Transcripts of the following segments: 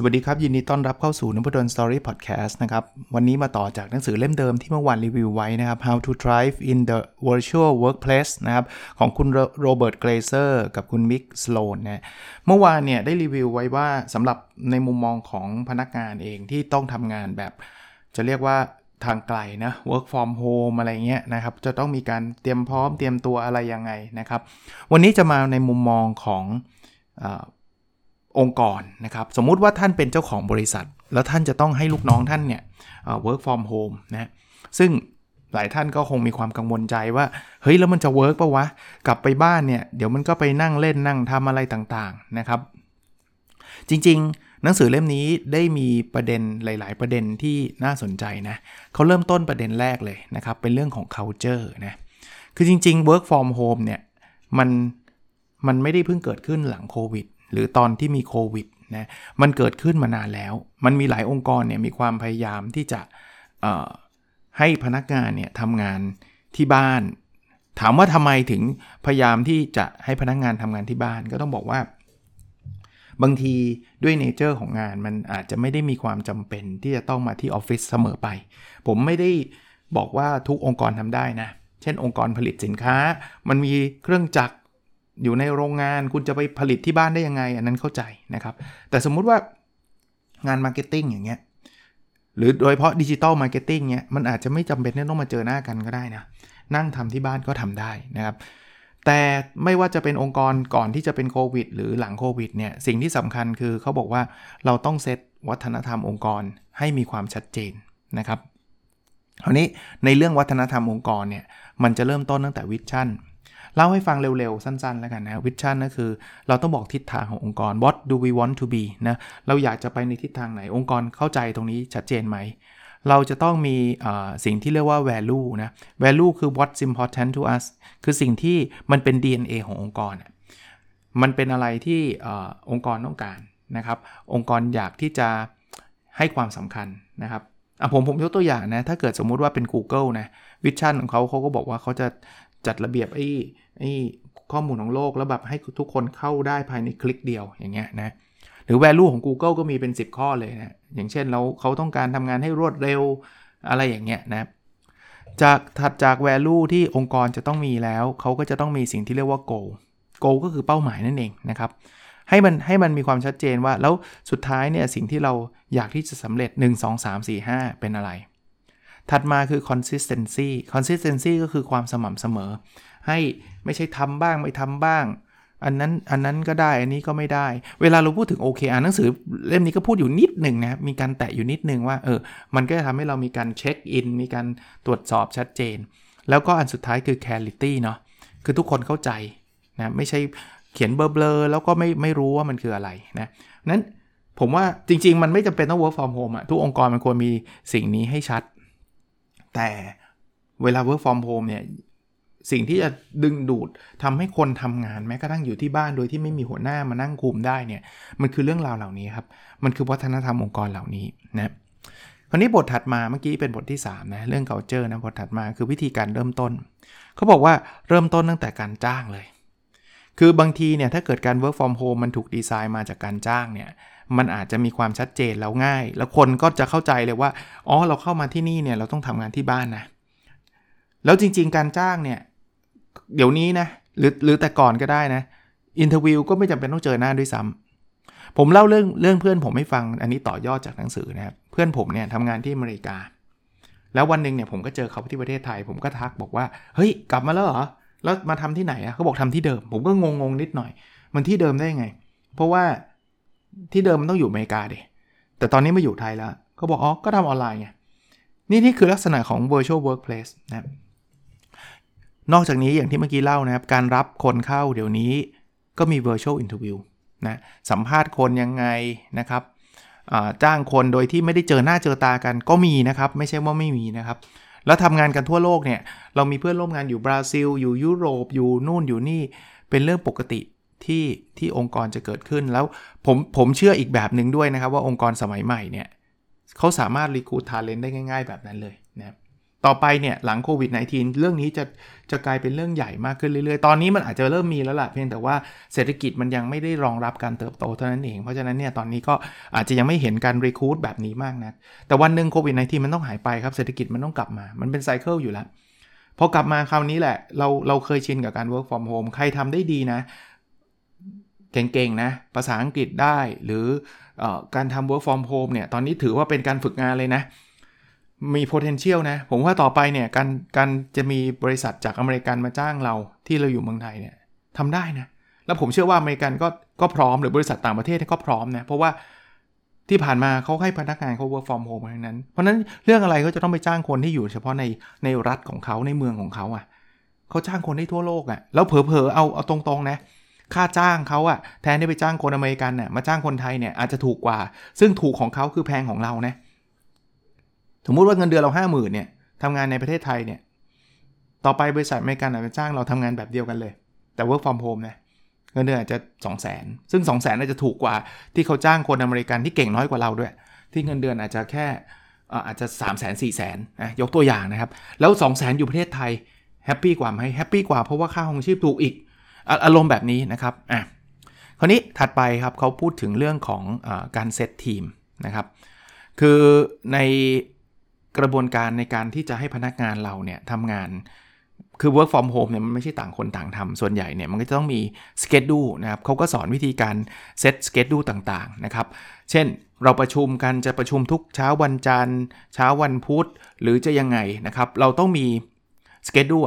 สวัสดีครับยินดีต้อนรับเข้าสู่นพดล Story Podcast นะครับวันนี้มาต่อจากหนังสือเล่มเดิมที่เมื่อวานรีวิวไว้นะครับ How to Thrive in the Virtual Workplace นะครับของคุณโรเบิร์ตเกรเซอร์กับคุณมิกสโลนนะเมื่อวานเนี่ยได้รีวิวไว้ว่าสำหรับในมุมมองของพนักงานเองที่ต้องทำงานแบบจะเรียกว่าทางไกลนะ work from home อะไรเงี้ยนะครับจะต้องมีการเตรียมพร้อมเตรียมตัวอะไรยังไงนะครับวันนี้จะมาในมุมมองขององค์กรนะครับสมมุติว่าท่านเป็นเจ้าของบริษัทแล้วท่านจะต้องให้ลูกน้องท่านเนี่ยwork from home นะซึ่งหลายท่านก็คงมีความกังวลใจว่าเฮ้ยแล้วมันจะ work ป่ะวะกลับไปบ้านเนี่ยเดี๋ยวมันก็ไปนั่งเล่นนั่งทำอะไรต่างๆนะครับจริงๆหนังสือเล่มนี้ได้มีประเด็นหลายๆประเด็นที่น่าสนใจนะเขาเริ่มต้นประเด็นแรกเลยนะครับเป็นเรื่องของ culture นะคือจริงๆwork from home เนี่ยมันไม่ได้เพิ่งเกิดขึ้นหลังโควิดหรือตอนที่มีโควิดนะมันเกิดขึ้นมานานแล้วมันมีหลายองค์กรเนี่ยมีความพยายามที่จะให้พนักงานเนี่ยทำงานที่บ้านถามว่าทำไมถึงพยายามที่จะให้พนักงานทำงานที่บ้านก็ต้องบอกว่าบางทีด้วยเนเจอร์ของงานมันอาจจะไม่ได้มีความจำเป็นที่จะต้องมาที่ออฟฟิศเสมอไปผมไม่ได้บอกว่าทุกองค์กรทำได้นะเช่นองค์กรผลิตสินค้ามันมีเครื่องจักรอยู่ในโรงงานคุณจะไปผลิตที่บ้านได้ยังไงอันนั้นเข้าใจนะครับแต่สมมุติว่างานมาร์เก็ตติ้งอย่างเงี้ยหรือโดยเฉพาะดิจิตอลมาร์เก็ตติ้งเงี้ยมันอาจจะไม่จำเป็นที่ต้องมาเจอหน้ากันก็ได้นะนั่งทำที่บ้านก็ทำได้นะครับแต่ไม่ว่าจะเป็นองค์กรก่อนที่จะเป็นโควิดหรือหลังโควิดเนี่ยสิ่งที่สำคัญคือเขาบอกว่าเราต้องเซตวัฒนธรรมองค์กรให้มีความชัดเจนนะครับคราวนี้ในเรื่องวัฒนธรรมองค์กรเนี่ยมันจะเริ่มต้นตั้งแต่วิชั่นเล่าให้ฟังเร็วๆสั้นๆแล้วกันนะวิชั่นก็คือเราต้องบอกทิศทางขององค์กร What do we want to be นะเราอยากจะไปในทิศทางไหนองค์กรเข้าใจตรงนี้ชัดเจนไหมเราจะต้องมีสิ่งที่เรียกว่า value นะ value คือ what's important to us คือสิ่งที่มันเป็น DNA ขององค์กรมันเป็นอะไรที่องค์กรต้องการนะครับองค์กรอยากที่จะให้ความสำคัญนะครับผมยกตัวอย่างนะถ้าเกิดสมมุติว่าเป็น Google นะวิชั่นของเขาก็บอกว่าเขาจะจัดระเบียบไอ้ข้อมูลของโลกแล้วแบบให้ทุกคนเข้าได้ภายในคลิกเดียวอย่างเงี้ยนะหรือ value ของ Google ก็มีเป็น10ข้อเลยนะอย่างเช่นเขาต้องการทำงานให้รวดเร็วอะไรอย่างเงี้ยนะถัดจาก value ที่องค์กรจะต้องมีแล้วเขาก็จะต้องมีสิ่งที่เรียกว่า goal ก็คือเป้าหมายนั่นเองนะครับให้มันมีความชัดเจนว่าแล้วสุดท้ายเนี่ยสิ่งที่เราอยากที่จะสำเร็จ1 2 3 4 5เป็นอะไรถัดมาคือ consistency ก็คือความสม่ำเสมอให้ไม่ใช่ทำบ้างไม่ทำบ้างอันนั้นก็ได้อันนี้ก็ไม่ได้เวลาเราพูดถึง OKR หนังสือเล่มนี้ก็พูดอยู่นิดหนึ่งนะมีการแตะอยู่นิดหนึ่งว่ามันก็จะทำให้เรามีการเช็คอินมีการตรวจสอบชัดเจนแล้วก็อันสุดท้ายคือ clarity เนาะคือทุกคนเข้าใจนะไม่ใช่เขียนเบลอๆแล้วก็ไม่รู้ว่ามันคืออะไรนะนั้นผมว่าจริงๆมันไม่จำเป็นต้อง work from home ทุกองค์กรมันควรมีสิ่งนี้ให้ชัดแต่เวลา work from home เนี่ยสิ่งที่จะดึงดูดทำให้คนทำงานแม้กระทั่งอยู่ที่บ้านโดยที่ไม่มีหัวหน้ามานั่งคุมได้เนี่ยมันคือเรื่องราวเหล่านี้ครับมันคือวัฒนธรรมองค์กรเหล่านี้นะคราวนี้บทถัดมาเมื่อกี้เป็นบทที่3นะเรื่อง culture นะบทถัดมาคือวิธีการเริ่มต้นเขาบอกว่าเริ่มต้นตั้งแต่การจ้างเลยคือบางทีเนี่ยถ้าเกิดการ work from home มันถูกดีไซน์มาจากการจ้างเนี่ยมันอาจจะมีความชัดเจนแล้วง่ายแล้วคนก็จะเข้าใจเลยว่าอ๋อเราเข้ามาที่นี่เนี่ยเราต้องทำงานที่บ้านนะแล้วจริงๆการจ้างเนี่ยเดี๋ยวนี้นะหรือแต่ก่อนก็ได้นะอินเทอร์วิวก็ไม่จำเป็นต้องเจอหน้าด้วยซ้ำผมเล่าเรื่องเพื่อนผมให้ฟังอันนี้ต่อยอดจากหนังสือนะครับเพื่อนผมเนี่ยทำงานที่อเมริกาแล้ววันนึงเนี่ยผมก็เจอเขาที่ประเทศไทยผมก็ทักบอกว่าเฮ้ยกลับมาแล้วเหรอแล้วมาทำที่ไหนอ่ะเขาบอกทำที่เดิมผมก็งงนิดหน่อยมันที่เดิมได้ไงเพราะว่าที่เดิมมันต้องอยู่อเมริกาดิแต่ตอนนี้มาอยู่ไทยแล้วเขาบอกอ๋อก็ทำออนไลน์ไงนี่คือลักษณะของ virtual workplace นะนอกจากนี้อย่างที่เมื่อกี้เล่านะครับการรับคนเข้าเดี๋ยวนี้ก็มี virtual interview นะสัมภาษณ์คนยังไงนะครับจ้างคนโดยที่ไม่ได้เจอหน้าเจอตากันก็มีนะครับไม่ใช่ว่าไม่มีนะครับแล้วทำงานกันทั่วโลกเนี่ยเรามีเพื่อนร่วมงานอยู่บราซิลอยู่ยุโรปอยู่นู่นอยู่นี่เป็นเรื่องปกติ ที่องค์กรจะเกิดขึ้นแล้วผมเชื่ออีกแบบนึงด้วยนะครับว่าองค์กรสมัยใหม่เนี่ยเขาสามารถรีคูททาเลนต์ได้ง่ายๆแบบนั้นเลยนะครับต่อไปเนี่ยหลังโควิด-19 เรื่องนี้จะกลายเป็นเรื่องใหญ่มากขึ้นเรื่อยๆตอนนี้มันอาจจะเริ่มมีแล้วล่ะเพียงแต่ว่าเศรษฐกิจมันยังไม่ได้รองรับการเติบโตเท่านั้นเองเพราะฉะนั้นเนี่ยตอนนี้ก็อาจจะยังไม่เห็นการรีคูทแบบนี้มากนะแต่วันนึงโควิด-19 มันต้องหายไปครับเศรษฐกิจมันต้องกลับมามันเป็นไซเคิลอยู่แล้วพอกลับมาคราวนี้แหละเราเคยชินกับการ work from home ใครทำได้ดีนะเก่งๆนะภาษาอังกฤษได้หรือการทำ work from home เนี่ยตอนนี้ถือว่าเป็นการฝึกงานเลยนะมี potential นะผมว่าต่อไปเนี่ยการจะมีบริษัทจากอเมริกันมาจ้างเราที่เราอยู่เมืองไทยเนี่ยทำได้นะแล้วผมเชื่อว่าอเมริกันก็พร้อมหรือบริษัทต่างประเทศก็พร้อมนะเพราะว่าที่ผ่านมาเขาให้พนักงานเขา work from home ทั้งนั้นเพราะนั้นเรื่องอะไรก็จะต้องไปจ้างคนที่อยู่เฉพาะในรัฐของเขาในเมืองของเขาอ่ะเขาจ้างคนได้ทั่วโลกอ่ะแล้วเผลอๆเอาตรงๆนะค่าจ้างเขาอ่ะแทนที่ไปจ้างคนอเมริกันน่ะมาจ้างคนไทยเนี่ยอาจจะถูกกว่าซึ่งถูกของเขาคือแพงของเรานะสมมุติว่าเงินเดือนเรา 50,000 เนี่ยทำงานในประเทศไทยเนี่ยต่อไปบริษัทอเมริกันอาจจะจ้างเราทำงานแบบเดียวกันเลยแต่ work from home นะเงินเดือนอาจจะ 200,000 ซึ่ง 200,000 อาจจะถูกกว่าที่เขาจ้างคนอเมริกันที่เก่งน้อยกว่าเราด้วยที่เงินเดือนอาจจะแค่อาจจะ 300,000 400,000 นะยกตัวอย่างนะครับแล้ว 200,000 อยู่ประเทศไทยแฮปปี้กว่ามั้ยแฮปปี้กว่าเพราะว่าค่าครองชีพถูกอีกอารมณ์แบบนี้นะครับคราวนี้ถัดไปครับเขาพูดถึงเรื่องของการเซตทีมนะครับคือในกระบวนการในการที่จะให้พนักงานเราเนี่ยทำงานคือ work from home เนี่ยมันไม่ใช่ต่างคนต่างทำส่วนใหญ่เนี่ยมันก็จะต้องมี schedule นะครับเขาก็สอนวิธีการเซต schedule ต่างๆนะครับเช่นเราประชุมกันจะประชุมทุกเช้าวันจันทร์เช้าวันพุธหรือจะยังไงนะครับเราต้องมี schedule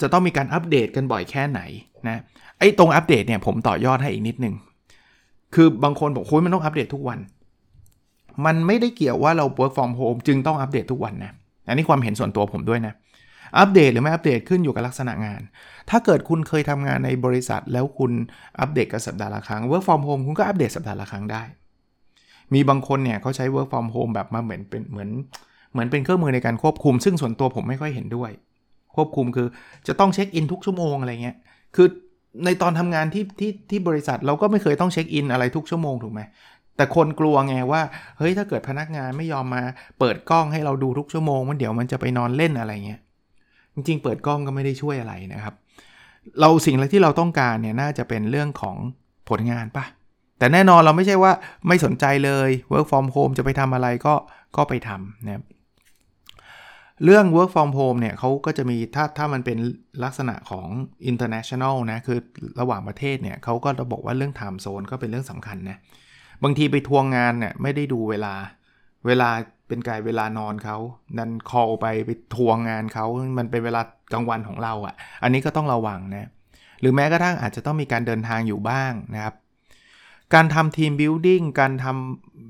จะต้องมีการอัปเดตกันบ่อยแค่ไหนนะไอ้ตรงอัปเดตเนี่ยผมต่อยอดให้อีกนิดนึงคือบางคนบอกโอ้ยมันต้องอัปเดตทุกวันมันไม่ได้เกี่ยวว่าเรา work from home จึงต้องอัปเดตทุกวันนะอันนี้ความเห็นส่วนตัวผมด้วยนะอัปเดตหรือไม่อัปเดตขึ้นอยู่กับลักษณะงานถ้าเกิดคุณเคยทำงานในบริษัทแล้วคุณอัปเดตกันสัปดาห์ละครั้ง work from home คุณก็อัปเดตสัปดาห์ละครั้งได้มีบางคนเนี่ยเขาใช้ work from home แบบมาเหมือนเป็นเครื่องมือในการควบคุมซึ่งส่วนตัวผมไม่ค่อยเห็นด้วยควบคุมคือจะต้องเช็คอินทุกชั่วโมงอะไรเงี้ยคือในตอนทำงานที่บริษัทเราก็ไม่เคยต้องเช็คอินอะไรทุกชั่วโมงถูกไหมแต่คนกลัวไงว่าเฮ้ยถ้าเกิดพนักงานไม่ยอมมาเปิดกล้องให้เราดูทุกชั่วโมงมันเดี๋ยวมันจะไปนอนเล่นอะไรเงี้ยจริงๆเปิดกล้องก็ไม่ได้ช่วยอะไรนะครับเราสิ่งอะไรที่เราต้องการเนี่ยน่าจะเป็นเรื่องของผลงานป่ะแต่แน่นอนเราไม่ใช่ว่าไม่สนใจเลย work from home จะไปทำอะไรก็ไปทำนะครับเรื่อง work from home เนี่ยเขาก็จะมีถ้ามันเป็นลักษณะของ international นะคือระหว่างประเทศเนี่ยเขาก็จะบอกว่าเรื่อง time zone ก็เป็นเรื่องสำคัญนะบางทีไปทวงงานเนี่ยไม่ได้ดูเวลาเป็นกายเวลานอนเขาดัน call ไปทวงงานเขามันเป็นเวลากลางวันของเราอ่ะอันนี้ก็ต้องระวังนะหรือแม้กระทั่งอาจจะต้องมีการเดินทางอยู่บ้างนะครับการทำทีม building การท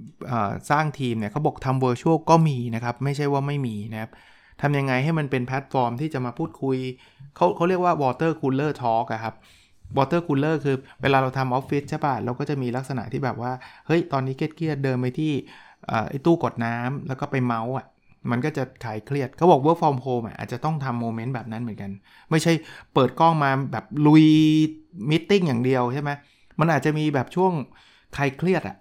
ำสร้างทีมเนี่ยเขาบอกทำ virtual ก็มีนะครับไม่ใช่ว่าไม่มีนะครับทำยังไงให้มันเป็นแพลตฟอร์มที่จะมาพูดคุยเขาเรียกว่า water cooler talk อะครับ water cooler คือเวลาเราทำออฟฟิศใช่ป่ะเราก็จะมีลักษณะที่แบบว่าเฮ้ยตอนนี้เครียดเดินไปที่ไอ้ตู้กดน้ำแล้วก็ไปเมาส์อ่ะมันก็จะคลายเครียดเขาบอก work from home อาจจะต้องทำโมเมนต์แบบนั้นเหมือนกันไม่ใช่เปิดกล้องมาแบบลุยมีตติ้งอย่างเดียวใช่ไหมมันอาจจะมีแบบช่วงคลายเครียดอะ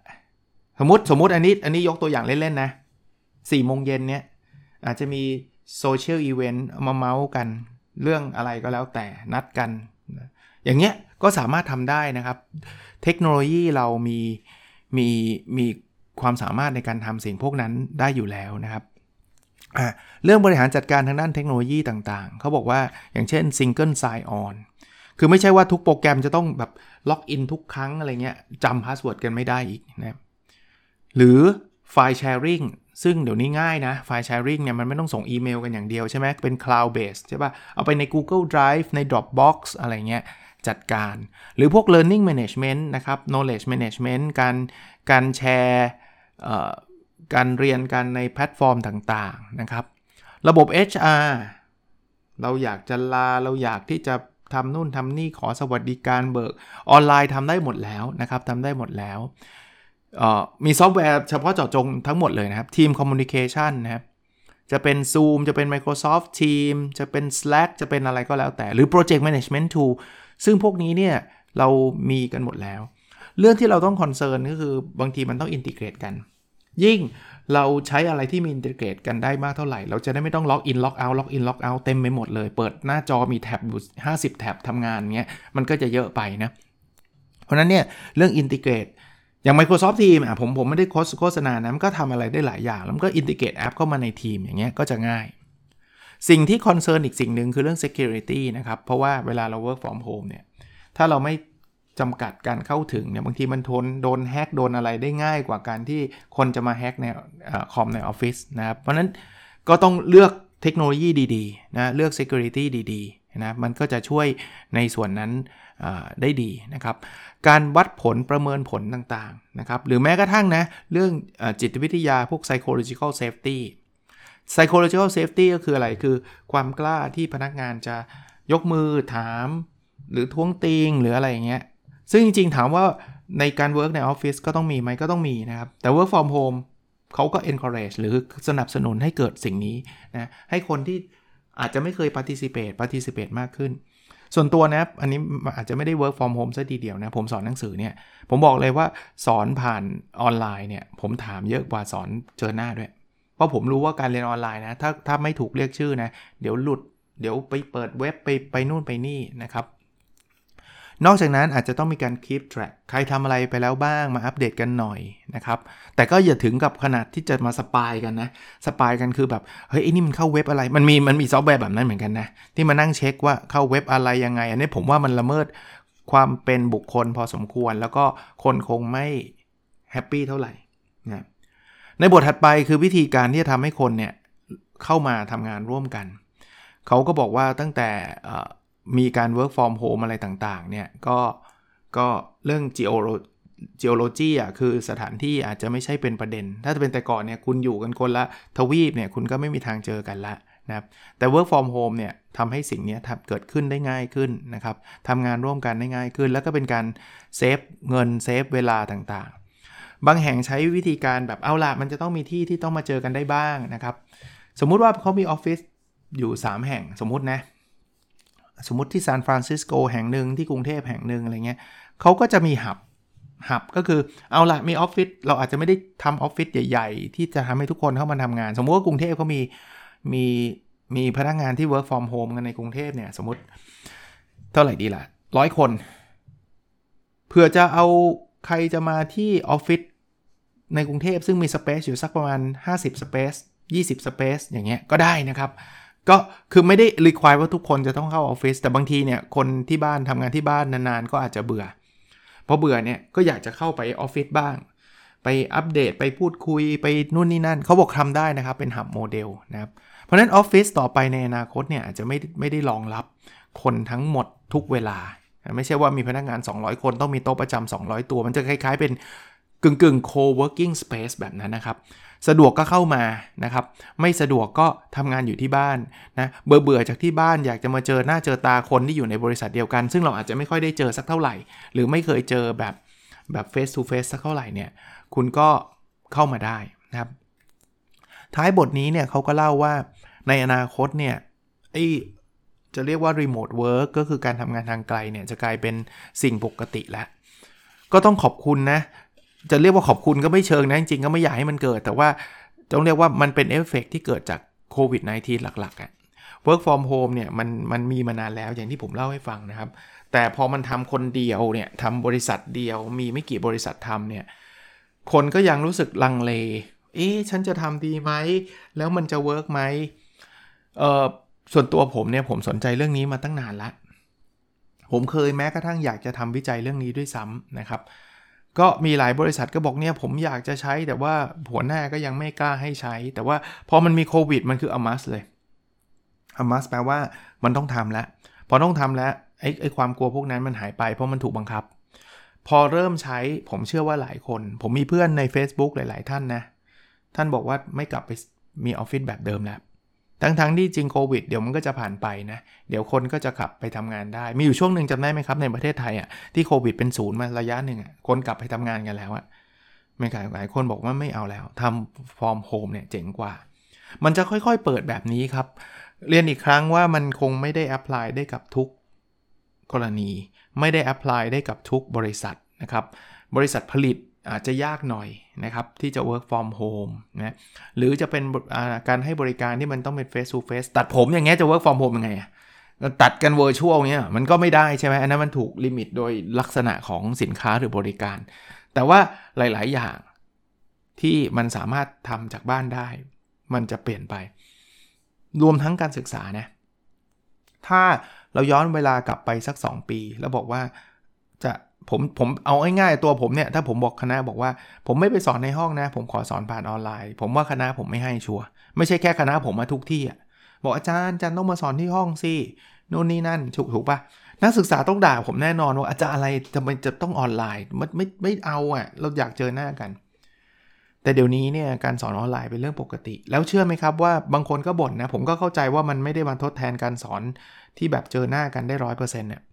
สมมติอันนี้ยกตัวอย่างเล่นๆนะสี่โมงเย็นเนี้ยอาจจะมีโซเชียลอีเวนต์มาเมาส์กันเรื่องอะไรก็แล้วแต่นัดกันอย่างเงี้ยก็สามารถทำได้นะครับเทคโนโลยีเรามีความสามารถในการทำสิ่งพวกนั้นได้อยู่แล้วนะครับเรื่องบริหารจัดการทางด้านเทคโนโลยีต่างๆเขาบอกว่าอย่างเช่น Single Sign On คือไม่ใช่ว่าทุกโปรแกรมจะต้องแบบล็อกอินทุกครั้งอะไรเงี้ยจำพาสเวิร์ดกันไม่ได้อีกนะหรือไฟล์แชร์ริ่งซึ่งเดี๋ยวนี้ง่ายนะไฟล์แชร์ริ่งเนี่ยมันไม่ต้องส่งอีเมลกันอย่างเดียวใช่ไหมเป็น cloud based ใช่ป่ะเอาไปใน Google Drive ใน Dropbox อะไรเงี้ยจัดการหรือพวก learning management นะครับ knowledge management การแชร์การเรียนกันในแพลตฟอร์มต่างๆนะครับระบบ HR เราอยากจะลาเราอยากที่จะทำนู่นทำนี่ขอสวัสดิการเบิกออนไลน์ทำได้หมดแล้วนะครับทำได้หมดแล้วมีซอฟต์แวร์เฉพาะเจาะจงทั้งหมดเลยนะครับทีมคอมมูนิเคชันนะครับจะเป็น Zoom จะเป็น Microsoft Teams จะเป็น Slack จะเป็นอะไรก็แล้วแต่หรือ Project Management Tool ซึ่งพวกนี้เนี่ย เรามีกันหมดแล้วเรื่องที่เราต้องคอนเซิร์นก็คือบางทีมันต้องอินทิเกรตกันยิ่งเราใช้อะไรที่มีอินทิเกรตกันได้มากเท่าไหร่เราจะได้ไม่ต้องล็อกอินล็อกเอาท์ล็อกอินล็อกเอาท์เต็มไปหมดเลยเปิดหน้าจอมีแท็บอยู่50แท็บทำงานเงี้ยมันก็จะเยอะไปนะเพราะนั้นเนี่ยเรื่องอินทิเกรตอย่าง Microsoft Teams ผมไม่ได้โฆษณานะมันก็ทำอะไรได้หลายอย่างแล้วมันก็อินทิเกรตแอปเข้ามาในทีมอย่างเงี้ยก็จะง่ายสิ่งที่คอนเซิร์นอีกสิ่งนึงคือเรื่อง security นะครับเพราะว่าเวลาเรา work from home เนี่ยถ้าเราไม่จำกัดการเข้าถึงเนี่ยบางทีมันโดนแฮกโดนอะไรได้ง่ายกว่าการที่คนจะมาแฮกในคอมในออฟฟิศนะครับเพราะนั้นก็ต้องเลือกเทคโนโลยีดีๆนะเลือก security ดีๆนะมันก็จะช่วยในส่วนนั้นได้ดีนะครับการวัดผลประเมินผลต่างๆนะครับหรือแม้กระทั่งนะเรื่องจิตวิทยาพวก psychological safety psychological safety ก็คืออะไรคือความกล้าที่พนักงานจะยกมือถามหรือท้วงติงหรืออะไรอย่างเงี้ยซึ่งจริงๆถามว่าในการ work ในออฟฟิศก็ต้องมีไหมก็ต้องมีนะครับแต่ work from home เขาก็ encourage หรือสนับสนุนให้เกิดสิ่งนี้นะให้คนที่อาจจะไม่เคย participate มากขึ้นส่วนตัวนะอันนี้อาจจะไม่ได้ work from home ซะทีเดียวนะผมสอนหนังสือเนี่ยผมบอกเลยว่าสอนผ่านออนไลน์เนี่ยผมถามเยอะกว่าสอนเจอหน้าด้วยเพราะผมรู้ว่าการเรียนออนไลน์นะถ้าไม่ถูกเรียกชื่อนะเดี๋ยวหลุดเดี๋ยวไปเปิดเว็บไปนู่นไปนี่นะครับนอกจากนั้นอาจจะต้องมีการ keep track ใครทำอะไรไปแล้วบ้างมาอัปเดตกันหน่อยนะครับแต่ก็อย่าถึงกับขนาดที่จะมาสปายกันนะสปายกันคือแบบเฮ้ยไอ้นี่มันเข้าเว็บอะไรมันมีซอฟต์แวร์แบบนั้นเหมือนกันนะที่มานั่งเช็คว่าเข้าเว็บอะไรยังไงอันนี้ผมว่ามันละเมิดความเป็นบุคคลพอสมควรแล้วก็คนคงไม่แฮปปี้เท่าไหร่นะในบทถัดไปคือวิธีการที่จะทำให้คนเนี่ยเข้ามาทำงานร่วมกันเขาก็บอกว่าตั้งแต่มีการ work from home อะไรต่างๆเนี่ยก็เรื่อง geology อ่ะคือสถานที่อาจจะไม่ใช่เป็นประเด็นถ้าจะเป็นแต่ก่อนเนี่ยคุณอยู่กันคนละทวีปเนี่ยคุณก็ไม่มีทางเจอกันละนะครับแต่ work from home เนี่ยทำให้สิ่งนี้เกิดขึ้นได้ง่ายขึ้นนะครับทำงานร่วมกันได้ง่ายขึ้นแล้วก็เป็นการเซฟเงินเซฟเวลาต่างๆบางแห่งใช้วิธีการแบบเอาล่ะมันจะต้องมีที่ที่ต้องมาเจอกันได้บ้างนะครับสมมุติว่าเขามีออฟฟิศอยู่3แห่งสมมุตินะสมมุติที่ซานฟรานซิสโกแห่งหนึ่งที่กรุงเทพแห่งหนึ่งอะไรเงี้ยเขาก็จะมีหับก็คือเอาละมีออฟฟิศเราอาจจะไม่ได้ทำออฟฟิศใหญ่ๆที่จะทำให้ทุกคนเข้ามาทำงานสมมุติว่ากรุงเทพเขามีพนักงานที่ work from home กันในกรุงเทพเนี่ยสมมุติเท่าไหร่ดีล่ะ100คนเผื่อจะเอาใครจะมาที่ออฟฟิศในกรุงเทพซึ่งมีสเปซอยู่สักประมาณ50สเปซ20สเปซอย่างเงี้ยก็ได้นะครับก็คือไม่ได้ require ว่าทุกคนจะต้องเข้าออฟฟิศแต่บางทีเนี่ยคนที่บ้านทำงานที่บ้านนานๆก็อาจจะเบื่อพอเบื่อเนี่ยก็อยากจะเข้าไปออฟฟิศบ้างไปอัปเดตไปพูดคุยไปนู่นนี่นั่นเขาบอกทำได้นะครับเป็นหับโมเดลนะครับเพราะนั้นออฟฟิศต่อไปในอนาคตเนี่ยอาจจะไม่ได้รองรับคนทั้งหมดทุกเวลาไม่ใช่ว่ามีพนักงาน200คนต้องมีโต๊ะประจำ200ตัวมันจะคล้ายๆเป็นกึ่ง co-working space แบบนั้นนะครับสะดวกก็เข้ามานะครับไม่สะดวกก็ทำงานอยู่ที่บ้านนะเบื่อจากที่บ้านอยากจะมาเจอหน้าเจอตาคนที่อยู่ในบริษัทเดียวกันซึ่งเราอาจจะไม่ค่อยได้เจอสักเท่าไหร่หรือไม่เคยเจอแบบ face to face สักเท่าไหร่เนี่ยคุณก็เข้ามาได้นะครับท้ายบทนี้เนี่ยเขาก็เล่าว่าในอนาคตเนี่ยจะเรียกว่า remote work ก็คือการทำงานทางไกลเนี่ยจะกลายเป็นสิ่งปกติแล้วก็ต้องขอบคุณนะจะเรียกว่าขอบคุณก็ไม่เชิงนะจริงๆก็ไม่อยากให้มันเกิดแต่ว่าต้องเรียกว่ามันเป็นเอฟเฟกต์ที่เกิดจากโควิด -19 หลักๆอ่ะ work from home เนี่ยมันมีมานานแล้วอย่างที่ผมเล่าให้ฟังนะครับแต่พอมันทำคนเดียวเนี่ยทำบริษัทเดียวมีไม่กี่บริษัททำเนี่ยคนก็ยังรู้สึกลังเลฉันจะทำดีไหมแล้วมันจะเวิร์กไหมส่วนตัวผมเนี่ยผมสนใจเรื่องนี้มาตั้งนานละผมเคยแม้กระทั่งอยากจะทำวิจัยเรื่องนี้ด้วยซ้ำนะครับก็มีหลายบริษัทก็บอกเนี่ยผมอยากจะใช้แต่ว่าหัวหน้าก็ยังไม่กล้าให้ใช้แต่ว่าพอมันมีโควิดมันคือ a must เลย a must แปลว่ามันต้องทำแล้วพอต้องทำแล้วไอ้ความกลัวพวกนั้นมันหายไปเพราะมันถูกบังคับพอเริ่มใช้ผมเชื่อว่าหลายคนผมมีเพื่อนใน Facebook หลายๆท่านนะท่านบอกว่าไม่กลับไปมีออฟฟิศแบบเดิมแล้วทั้งที่จริงโควิดเดี๋ยวมันก็จะผ่านไปนะเดี๋ยวคนก็จะกลับไปทำงานได้มีอยู่ช่วงหนึ่งจำได้ไหมครับในประเทศไทยอ่ะที่โควิดเป็นศูนย์มาระยะหนึ่งอ่ะคนกลับไปทำงานกันแล้วอ่ะไม่หลายคนบอกว่าไม่เอาแล้วทำฟอร์มโฮมเนี่ยเจ๋งกว่ามันจะค่อยๆเปิดแบบนี้ครับเรียนอีกครั้งว่ามันคงไม่ได้แอพพลายได้กับทุก กรณีไม่ได้แอพพลายได้กับทุกบริษัทนะครับบริษัทผลิตอาจจะยากหน่อยนะครับที่จะ work from home นะหรือจะเป็นการให้บริการที่มันต้องเป็น face to face ตัดผมอย่างเงี้ยจะ work from home ยังไงตัดกัน virtual เงี้ยมันก็ไม่ได้ใช่ไหมอันนั้นมันถูกลิมิตโดยลักษณะของสินค้าหรือบริการแต่ว่าหลายๆอย่างที่มันสามารถทำจากบ้านได้มันจะเปลี่ยนไปรวมทั้งการศึกษานะถ้าเราย้อนเวลากลับไปสัก2ปีแล้วบอกว่าจะผมเอาง่ายๆตัวผมเนี่ยถ้าผมบอกคณะบอกว่าผมไม่ไปสอนในห้องนะผมขอสอนผ่านออนไลน์ผมว่าคณะผมไม่ให้ชัวร์ไม่ใช่แค่คณะผมมาทุกที่อ่ะบอกอาจารย์ต้องมาสอนที่ห้องสิโน่นนี่นั่นถูกป่ะนักศึกษาต้องด่าผมแน่นอนว่าอาจารย์อะไรทำไมจะต้องออนไลน์ไม่เอาอ่ะเราอยากเจอหน้ากันแต่เดี๋ยวนี้เนี่ยการสอนออนไลน์เป็นเรื่องปกติแล้วเชื่อไหมครับว่าบางคนก็บ่นนะผมก็เข้าใจว่ามันไม่ได้มาทดแทนการสอนที่แบบเจอหน้ากันได้ 100% เนี่ย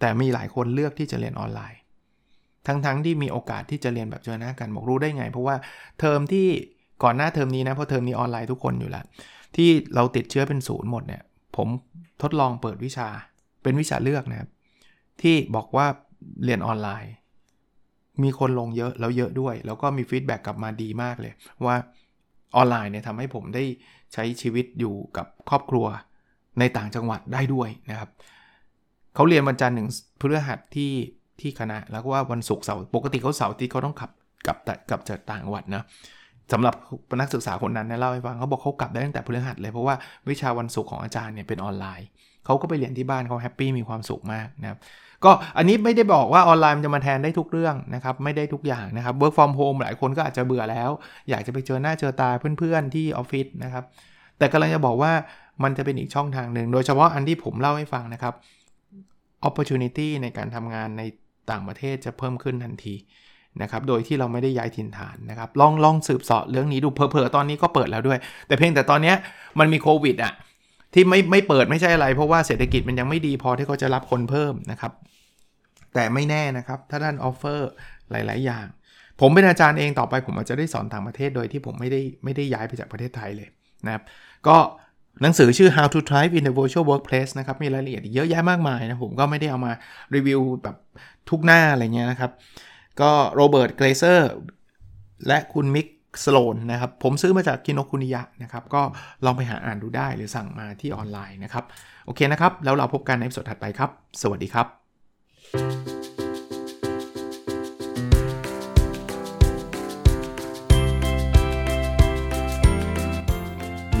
แต่มีหลายคนเลือกที่จะเรียนออนไลน์ทั้งที่มีโอกาสที่จะเรียนแบบเจอหน้ากันบอกรู้ได้ไงเพราะว่าเทอมที่ก่อนหน้าเทอมนี้นะเพราะเทอมนี้ออนไลน์ทุกคนอยู่แล้วที่เราติดเชื้อเป็นศูนย์หมดเนี่ยผมทดลองเปิดวิชาเป็นวิชาเลือกนะครับที่บอกว่าเรียนออนไลน์มีคนลงเยอะแล้วเยอะด้วยแล้วก็มีฟีดแบ็กกลับมาดีมากเลยว่าออนไลน์เนี่ยทำให้ผมได้ใช้ชีวิตอยู่กับครอบครัวในต่างจังหวัดได้ด้วยนะครับเขาเรียนวันจันทร์ถึงพฤหัสที่คณะแล้วก็ว่าวันศุกร์เสาร์ปกติเขาเสาร์ที่เขาต้องกลับจากต่างจังหวัดนะสำหรับนักศึกษาคนนั้นนะเล่าให้ฟังเขาบอกเขากลับได้ตั้งแต่พฤหัสเลยเพราะว่าวิชาวันศุกร์ของอาจารย์เนี่ยเป็นออนไลน์เขาก็ไปเรียนที่บ้านเขาแฮปปี้มีความสุขมากนะครับก็อันนี้ไม่ได้บอกว่าออนไลน์มันจะมาแทนได้ทุกเรื่องนะครับไม่ได้ทุกอย่างนะครับ work from home หลายคนก็อาจจะเบื่อแล้วอยากจะไปเจอหน้าเจอตาเพื่อนๆที่ออฟฟิศนะครับแต่กำลังจะบอกว่ามันจะเป็นอีกช่องทางหนึ่งโดยเฉพาะอันที่ผมเล่าให้ฟังนะครับ opportunity ในการทำงานในต่างประเทศจะเพิ่มขึ้นทันทีนะครับโดยที่เราไม่ได้ย้ายถิ่นฐานนะครับลองสืบเสาะเรื่องนี้ดูเผลอๆตอนนี้ก็เปิดแล้วด้วยแต่เพียงแต่ตอนนี้มันมีโควิดอ่ะที่ไม่เปิดไม่ใช่อะไรเพราะว่าเศรษฐกิจมันยังไม่ดีพอที่เขาจะรับคนเพิ่มนะครับแต่ไม่แน่นะครับถ้าท่านออฟเฟอร์หลายๆอย่างผมเป็นอาจารย์เองต่อไปผมอาจจะได้สอนต่างประเทศโดยที่ผมไม่ได้ย้ายไปจากประเทศไทยเลยนะครับก็หนังสือชื่อ How to Thrive in the Virtual Workplace นะครับมีรายละเอียดเยอะแยะมากมายนะผมก็ไม่ได้เอามารีวิวแบบทุกหน้าอะไรเงี้ยนะครับก็โรเบิร์ตเกรเซอร์และคุณมิกสโลนนะครับผมซื้อมาจาก Kinokuniya นะครับก็ลองไปหาอ่านดูได้หรือสั่งมาที่ออนไลน์นะครับโอเคนะครับแล้วเราพบกันในตอนถัดไปครับสวัสดีครับ